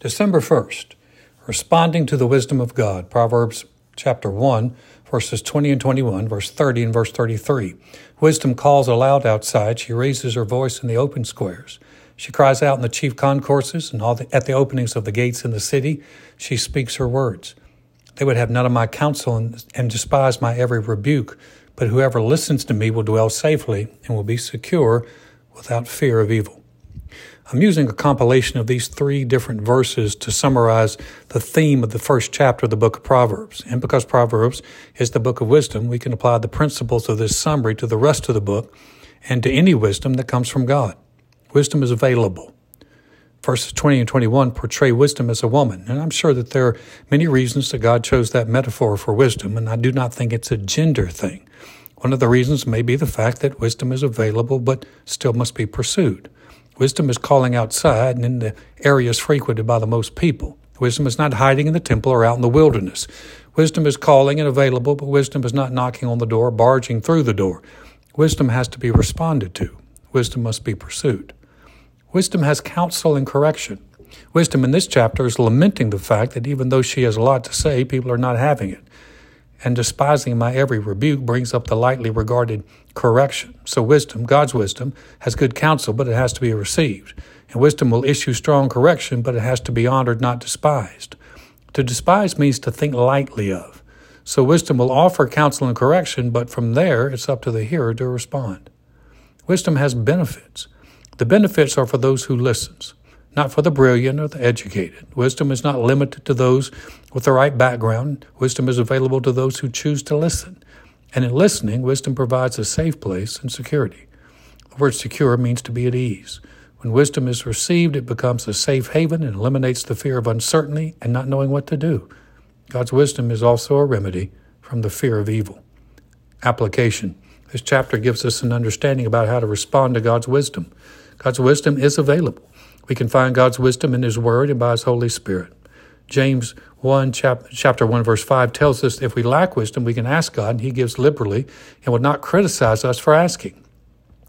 December 1st, responding to the wisdom of God, Proverbs chapter 1, verses 20 and 21, verse 30 and verse 33. Wisdom calls aloud outside. She raises her voice in the open squares. She cries out in the chief concourses and at the openings of the gates in the city. She speaks her words. They would have none of my counsel and despise my every rebuke. But whoever listens to me will dwell safely and will be secure without fear of evil. I'm using a compilation of these three different verses to summarize the theme of the first chapter of the book of Proverbs. And because Proverbs is the book of wisdom, we can apply the principles of this summary to the rest of the book and to any wisdom that comes from God. Wisdom is available. Verses 20 and 21 portray wisdom as a woman. And I'm sure that there are many reasons that God chose that metaphor for wisdom, and I do not think it's a gender thing. One of the reasons may be the fact that wisdom is available but still must be pursued. Wisdom is calling outside and in the areas frequented by the most people. Wisdom is not hiding in the temple or out in the wilderness. Wisdom is calling and available, but wisdom is not knocking on the door, barging through the door. Wisdom has to be responded to. Wisdom must be pursued. Wisdom has counsel and correction. Wisdom in this chapter is lamenting the fact that even though she has a lot to say, people are not having it. And despising my every rebuke brings up the lightly regarded correction. So wisdom, God's wisdom, has good counsel, but it has to be received. And wisdom will issue strong correction, but it has to be honored, not despised. To despise means to think lightly of. So wisdom will offer counsel and correction, but from there, it's up to the hearer to respond. Wisdom has benefits. The benefits are for those who listens, not for the brilliant or the educated. Wisdom is not limited to those with the right background. Wisdom is available to those who choose to listen. And in listening, wisdom provides a safe place and security. The word secure means to be at ease. When wisdom is received, it becomes a safe haven and eliminates the fear of uncertainty and not knowing what to do. God's wisdom is also a remedy from the fear of evil. Application. This chapter gives us an understanding about how to respond to God's wisdom. God's wisdom is available. We can find God's wisdom in His Word and by His Holy Spirit. James 1, chapter 1, verse 5 tells us if we lack wisdom, we can ask God, and He gives liberally and will not criticize us for asking.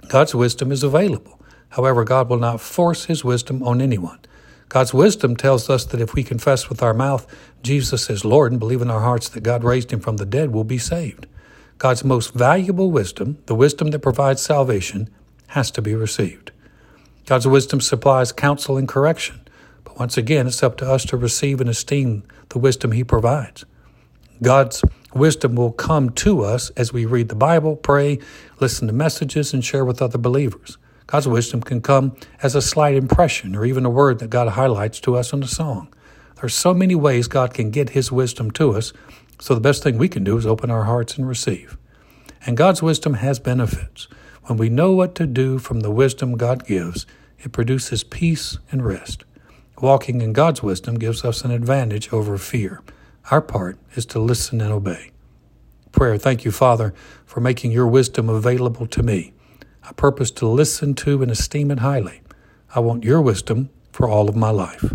God's wisdom is available. However, God will not force His wisdom on anyone. God's wisdom tells us that if we confess with our mouth Jesus as Lord and believe in our hearts that God raised Him from the dead, we'll be saved. God's most valuable wisdom, the wisdom that provides salvation, has to be received. God's wisdom supplies counsel and correction, but once again, it's up to us to receive and esteem the wisdom He provides. God's wisdom will come to us as we read the Bible, pray, listen to messages, and share with other believers. God's wisdom can come as a slight impression or even a word that God highlights to us in a song. There are so many ways God can get His wisdom to us, so the best thing we can do is open our hearts and receive. And God's wisdom has benefits. When we know what to do from the wisdom God gives, it produces peace and rest. Walking in God's wisdom gives us an advantage over fear. Our part is to listen and obey. Prayer. Thank you, Father, for making your wisdom available to me. I purpose to listen to and esteem it highly. I want your wisdom for all of my life.